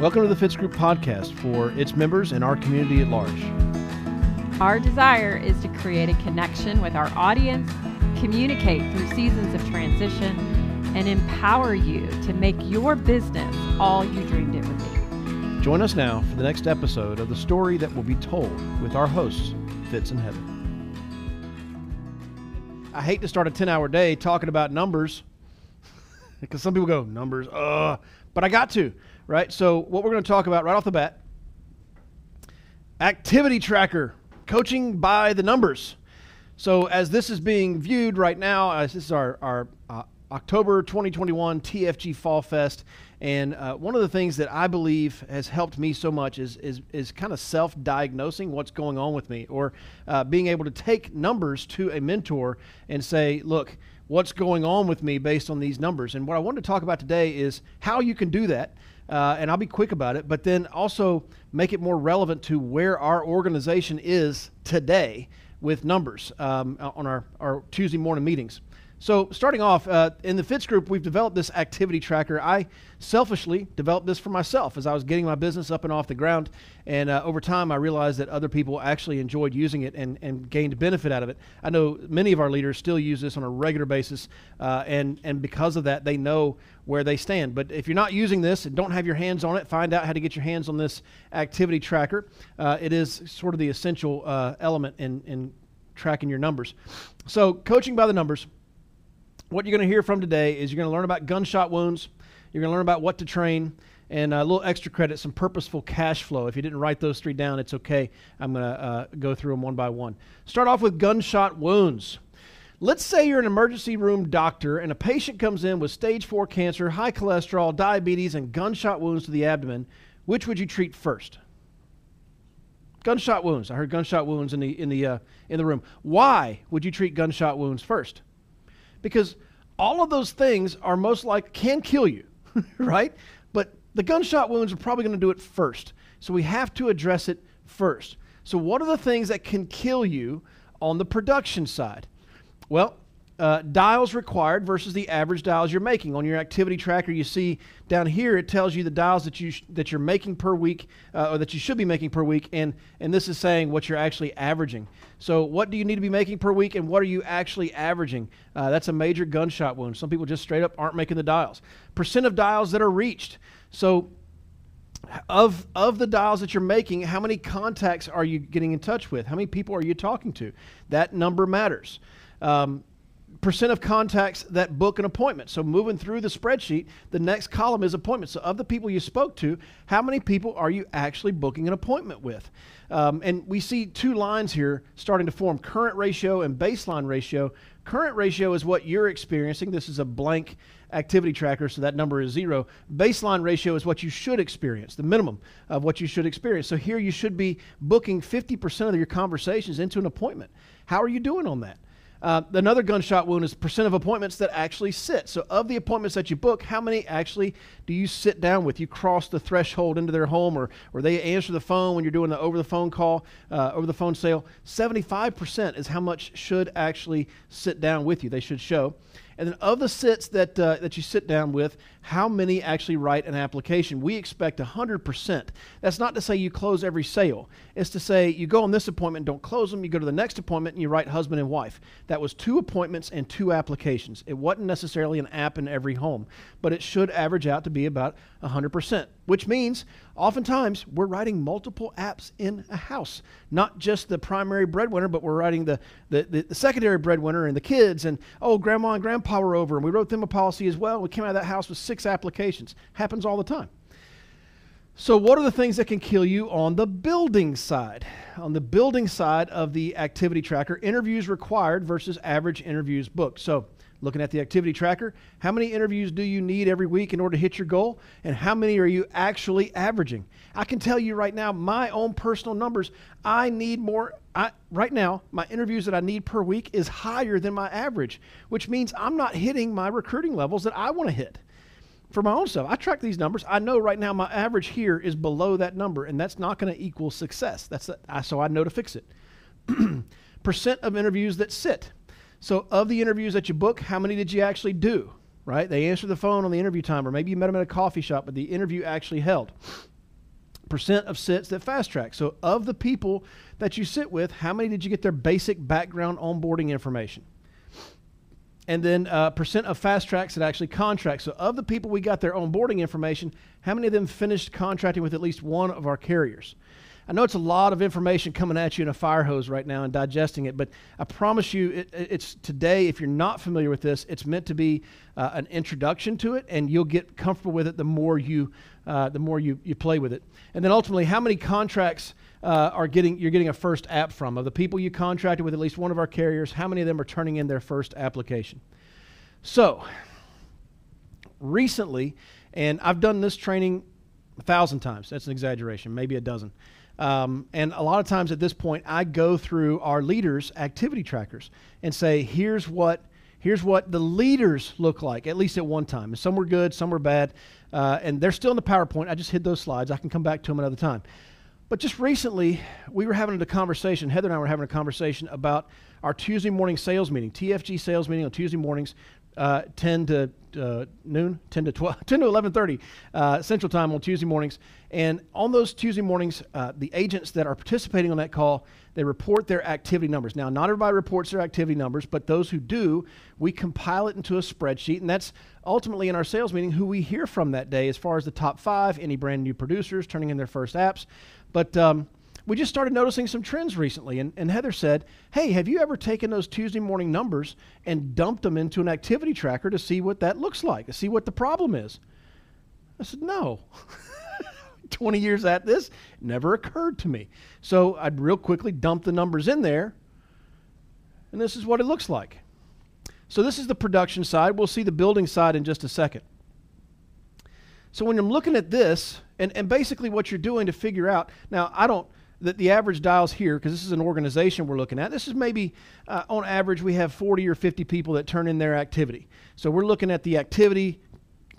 Welcome to the Fitz Group podcast for its members and our community at large. Our desire is to create a connection with our audience, communicate through seasons of transition, and empower you to make your business all you dreamed it would be. Join us now for the next episode of The Story That Will Be Told with our hosts, Fitz and Heather. I hate to start a 10-hour day talking about numbers because some people go, numbers, but I got to, right? So what we're going to talk about right off the bat, activity tracker, coaching by the numbers. So as this is being viewed right now, this is our October 2021 TFG Fall Fest. And one of the things that I believe has helped me so much is kind of self-diagnosing what's going on with me, or being able to take numbers to a mentor and say, look, what's going on with me based on these numbers. And what I wanted to talk about today is how you can do that. And I'll be quick about it, but then also make it more relevant to where our organization is today with numbers on our Tuesday morning meetings. So starting off, in the Fitz Group, we've developed this activity tracker. I selfishly developed this for myself as I was getting my business up and off the ground. And over time, I realized that other people actually enjoyed using it and gained benefit out of it. I know many of our leaders still use this on a regular basis. And because of that, they know where they stand. But if you're not using this and don't have your hands on it, find out how to get your hands on this activity tracker. It is sort of the essential element in tracking your numbers. So coaching by the numbers. What you're going to hear from today is you're going to learn about gunshot wounds, you're going to learn about what to train, and a little extra credit, some purposeful cash flow. If you didn't write those three down, it's okay. I'm going to go through them one by one. Start off with gunshot wounds. Let's say you're an emergency room doctor and a patient comes in with stage 4 cancer, high cholesterol, diabetes, and gunshot wounds to the abdomen. Which would you treat first? Gunshot wounds. I heard gunshot wounds in the room. Why would you treat gunshot wounds first? Because all of those things are most likely can kill you, right? But the gunshot wounds are probably going to do it first. So we have to address it first. So what are the things that can kill you on the production side? Well, dials required versus the average dials you're making. On your activity tracker, you see down here, it tells you the dials that you're making per week, or that you should be making per week, and this is saying what you're actually averaging. So what do you need to be making per week, and what are you actually averaging? That's a major gunshot wound. Some people just straight up aren't making the dials. Percent of dials that are reached. So of the dials that you're making, how many contacts are you getting in touch with? How many people are you talking to? That number matters. Percent of contacts that book an appointment. So moving through the spreadsheet, the next column is appointments. So of the people you spoke to, how many people are you actually booking an appointment with? And we see two lines here starting to form, current ratio and baseline ratio. Current ratio is what you're experiencing. This is a blank activity tracker, so that number is 0. Baseline ratio is what you should experience, the minimum of what you should experience. So here you should be booking 50% of your conversations into an appointment. How are you doing on that? Another gunshot wound is percent of appointments that actually sit. So of the appointments that you book, how many actually do you sit down with? You cross the threshold into their home, or they answer the phone when you're doing the over-the-phone call, over-the-phone sale. 75% is how much should actually sit down with you. They should show. And then of the sits that you sit down with, how many actually write an application? We expect 100%. That's not to say you close every sale. It's to say you go on this appointment, don't close them. You go to the next appointment and you write husband and wife. That was 2 appointments and 2 applications. It wasn't necessarily an app in every home, but it should average out to be about 100%, which means oftentimes we're writing multiple apps in a house, not just the primary breadwinner, but we're writing the secondary breadwinner and the kids, and oh, grandma and grandpa were over, and we wrote them a policy as well. We came out of that house with 6 applications. Happens all the time. So what are the things that can kill you on the building side? On the building side of the activity tracker, interviews required versus average interviews booked. So looking at the activity tracker, how many interviews do you need every week in order to hit your goal? And how many are you actually averaging? I can tell you right now, my own personal numbers, I need more. Right now, my interviews that I need per week is higher than my average, which means I'm not hitting my recruiting levels that I want to hit. For my own stuff, I track these numbers. I know right now my average here is below that number, and that's not going to equal success. So I know to fix it. Percent of interviews that sit. So of the interviews that you book, how many did you actually do, right? They answered the phone on the interview time, or maybe you met them at a coffee shop, but the interview actually held. Percent of sits that fast track. So of the people that you sit with, how many did you get their basic background onboarding information? And then percent of fast tracks that actually contract. So of the people we got their onboarding information, how many of them finished contracting with at least one of our carriers? I know it's a lot of information coming at you in a fire hose right now and digesting it, but I promise you it's today, if you're not familiar with this, it's meant to be an introduction to it, and you'll get comfortable with it the more you play with it. And then ultimately, how many contracts you're getting a first app from? Of the people you contracted with at least one of our carriers, how many of them are turning in their first application? So recently, and I've done this training 1,000 times, that's an exaggeration, maybe a dozen. And a lot of times at this point, I go through our leaders' activity trackers and say, here's what the leaders look like, at least at one time. And some were good, some were bad, and they're still in the PowerPoint. I just hid those slides. I can come back to them another time. But just recently, we were having a conversation, Heather and I were having a conversation about our Tuesday morning sales meeting, TFG sales meeting on Tuesday mornings, 10 to noon, 10 to 12, 10 to 11:30 Central Time on Tuesday mornings. And on those Tuesday mornings, the agents that are participating on that call, they report their activity numbers. Now, not everybody reports their activity numbers, but those who do, we compile it into a spreadsheet, and that's ultimately in our sales meeting who we hear from that day as far as the top five, any brand new producers turning in their first apps. But we just started noticing some trends recently, and Heather said, hey, have you ever taken those Tuesday morning numbers and dumped them into an activity tracker to see what that looks like, to see what the problem is? I said, no. 20 years at this, never occurred to me. So I'd real quickly dump the numbers in there, and this is what it looks like. So this is the production side. We'll see the building side in just a second. So when I'm looking at this, and basically what you're doing to figure out, now I don't, that the average dials here, because this is an organization we're looking at. This is maybe, on average, we have 40 or 50 people that turn in their activity. So we're looking at the activity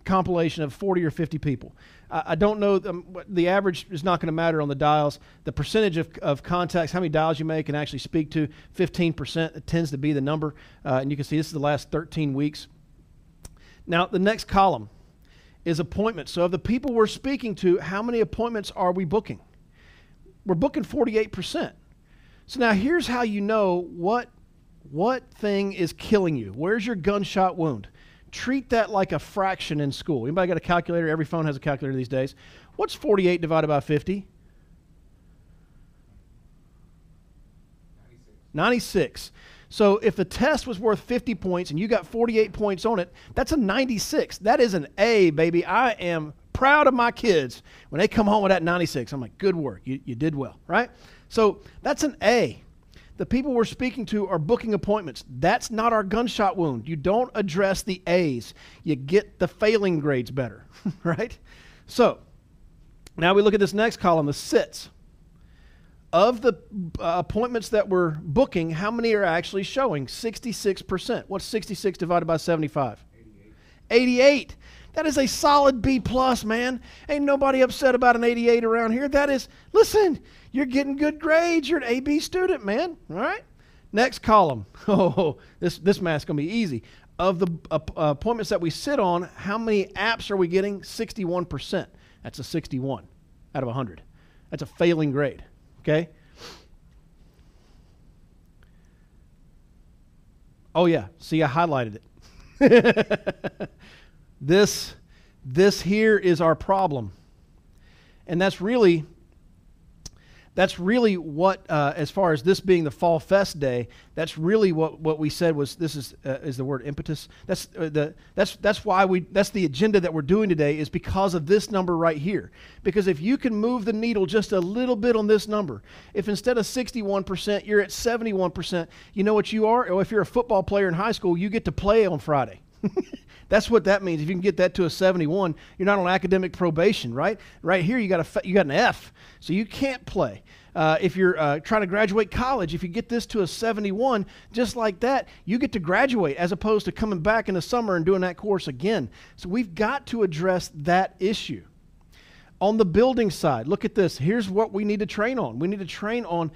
compilation of 40 or 50 people. I don't know, the average is not going to matter on the dials. The percentage of contacts, how many dials you make and actually speak to, 15%, it tends to be the number. And you can see this is the last 13 weeks. Now, the next column is appointments. So of the people we're speaking to, how many appointments are we booking? We're booking 48%. So now here's how you know what thing is killing you. Where's your gunshot wound? Treat that like a fraction in school. Anybody got a calculator? Every phone has a calculator these days. What's 48 divided by 50? 96. So if the test was worth 50 points and you got 48 points on it, that's a 96. That is an A, baby. I am proud of my kids when they come home with that 96. I'm like, good work. You did well, right? So that's an A. The people we're speaking to are booking appointments. That's not our gunshot wound. You don't address the A's. You get the failing grades better, right? So now we look at this next column, the sits. Of the appointments that we're booking, how many are actually showing? 66%. What's 66 divided by 75? 88. That is a solid B plus, man. Ain't nobody upset about an 88 around here. That is, listen, you're getting good grades. You're an A-B student, man. All right? Next column. Oh, this math's going to be easy. Of the appointments that we sit on, how many apps are we getting? 61%. That's a 61 out of 100. That's a failing grade, okay? Oh, yeah. See, I highlighted it. This here is our problem, and that's really what, as far as this being the Fall Fest day, that's really what we said was this is the word impetus. That's the agenda that we're doing today is because of this number right here. Because if you can move the needle just a little bit on this number, if instead of 61% you're at 71%, you know what you are? Or if you're a football player in high school, you get to play on Friday. That's what that means. If you can get that to a 71, you're not on academic probation, right? Right here, you got an F, so you can't play. If you're trying to graduate college, if you get this to a 71, just like that, you get to graduate as opposed to coming back in the summer and doing that course again. So we've got to address that issue. On the building side, look at this. Here's what we need to train on. We need to train on,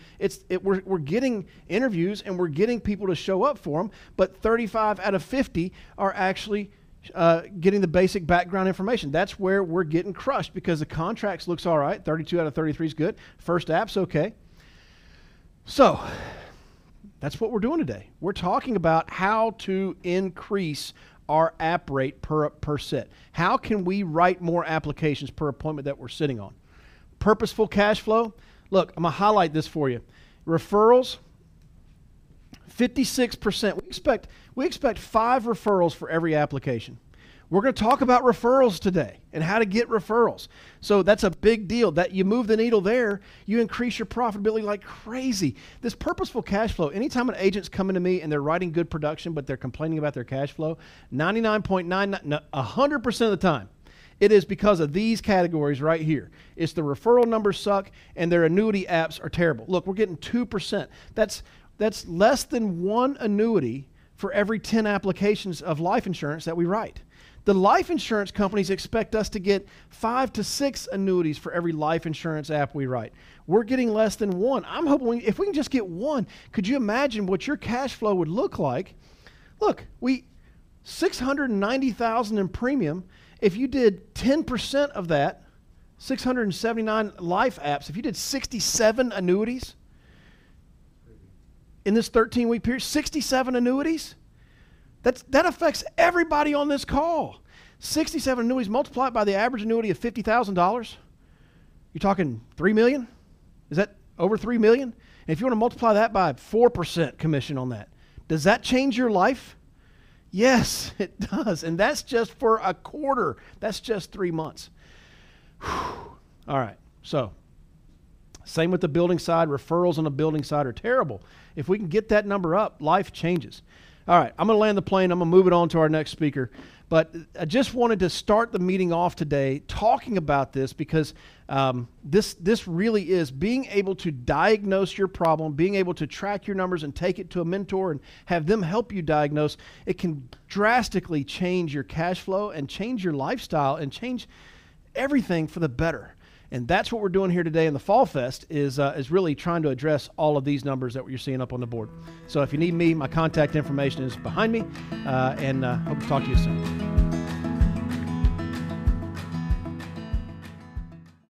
we're getting interviews and we're getting people to show up for them, but 35 out of 50 are actually getting the basic background information. That's where we're getting crushed because the contracts looks all right. 32 out of 33 is good. First app's okay. So that's what we're doing today. We're talking about how to increase our app rate per sit. How can we write more applications per appointment that we're sitting on? Purposeful cash flow. Look, I'm going to highlight this for you. Referrals, 56%. We expect 5 referrals for every application. We're going to talk about referrals today and how to get referrals. So that's a big deal. That you move the needle there, you increase your profitability like crazy. This purposeful cash flow, anytime an agent's coming to me and they're writing good production, but they're complaining about their cash flow, 100% of the time, it is because of these categories right here. It's the referral numbers suck and their annuity apps are terrible. Look, we're getting 2%. That's less than one annuity for every 10 applications of life insurance that we write. The life insurance companies expect us to get 5 to 6 annuities for every life insurance app we write. We're getting less than one. I'm hoping if we can just get one, could you imagine what your cash flow would look like? Look, we $690,000 in premium. If you did 10% of that, 679 life apps, if you did 67 annuities in this 13-week period, 67 annuities, that affects everybody on this call. 67 annuities multiplied by the average annuity of $50,000. You're talking $3 million? Is that over $3 million? And if you want to multiply that by 4% commission on that, does that change your life? Yes, it does. And that's just for a quarter. That's just 3 months. Whew. All right. So same with the building side. Referrals on the building side are terrible. If we can get that number up, life changes. All right, I'm going to land the plane. I'm going to move it on to our next speaker. But I just wanted to start the meeting off today talking about this because this really is being able to diagnose your problem, being able to track your numbers and take it to a mentor and have them help you diagnose. It can drastically change your cash flow and change your lifestyle and change everything for the better. And that's what we're doing here today in the Fall Fest is really trying to address all of these numbers that you're seeing up on the board. So if you need me, my contact information is behind me, and hope to talk to you soon.